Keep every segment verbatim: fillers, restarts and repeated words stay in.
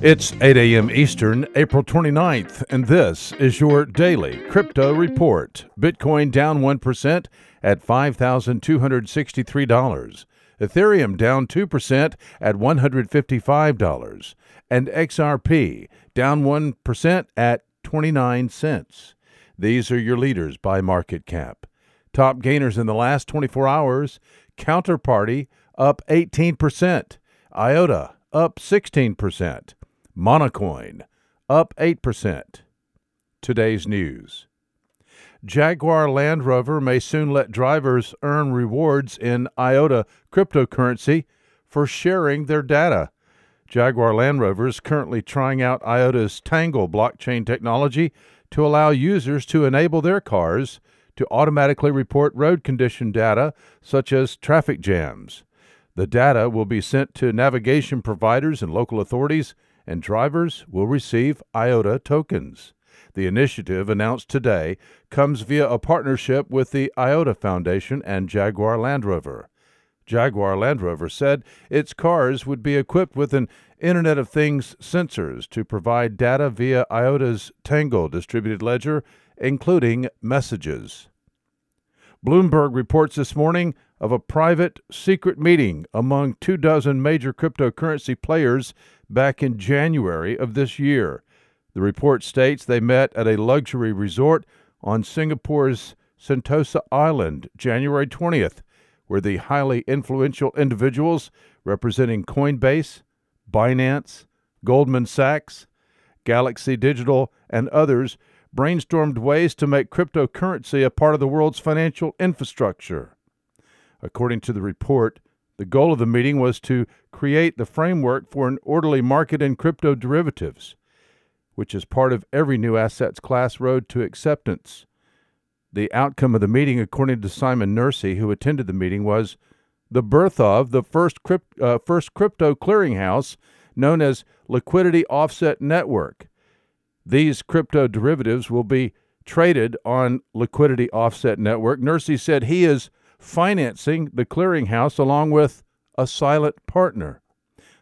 It's eight a.m. Eastern, April twenty-ninth, and this is your daily crypto report. Bitcoin down one percent at five thousand two hundred sixty-three dollars. Ethereum down two percent at one hundred fifty-five dollars. And X R P down one percent at twenty-nine cents. These are your leaders by market cap. Top gainers in the last twenty-four hours, Counterparty up eighteen percent, IOTA up sixteen percent, Monacoin up eight percent. Today's news. Jaguar Land Rover may soon let drivers earn rewards in IOTA cryptocurrency for sharing their data. Jaguar Land Rover is currently trying out IOTA's Tangle blockchain technology to allow users to enable their cars to automatically report road condition data, such as traffic jams. The data will be sent to navigation providers and local authorities, and drivers will receive IOTA tokens. The initiative announced today comes via a partnership with the IOTA Foundation and Jaguar Land Rover. Jaguar Land Rover said its cars would be equipped with an Internet of Things sensors to provide data via IOTA's Tangle distributed ledger, including messages. Bloomberg reports this morning of a private, secret meeting among two dozen major cryptocurrency players back in January of this year. The report states they met at a luxury resort on Singapore's Sentosa Island, January twentieth, where the highly influential individuals representing Coinbase, Binance, Goldman Sachs, Galaxy Digital, and others brainstormed ways to make cryptocurrency a part of the world's financial infrastructure. According to the report, the goal of the meeting was to create the framework for an orderly market in crypto derivatives, which is part of every new assets class road to acceptance. The outcome of the meeting, according to Simon Nursi, who attended the meeting, was the birth of the first, crypt, uh, first crypto clearinghouse known as Liquidity Offset Network. These crypto derivatives will be traded on Liquidity Offset Network. Nursi said he is financing the clearinghouse along with a silent partner.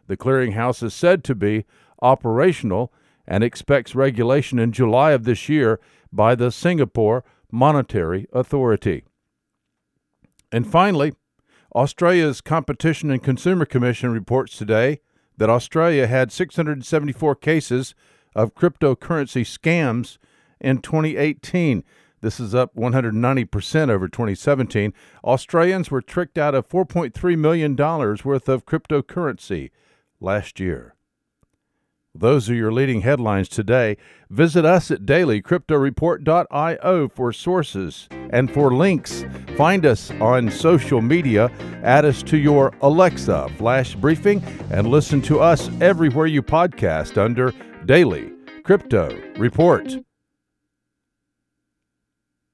The clearinghouse is said to be operational and expects regulation in July of this year by the Singapore Monetary Authority. And finally, Australia's Competition and Consumer Commission reports today that Australia had six hundred seventy-four cases of cryptocurrency scams in twenty eighteen. This is up one hundred ninety percent over twenty seventeen. Australians were tricked out of four point three million dollars worth of cryptocurrency last year. Those are your leading headlines today. Visit us at daily crypto report dot io for sources and for links. Find us on social media. Add us to your Alexa flash briefing and listen to us everywhere you podcast under Daily Crypto Report.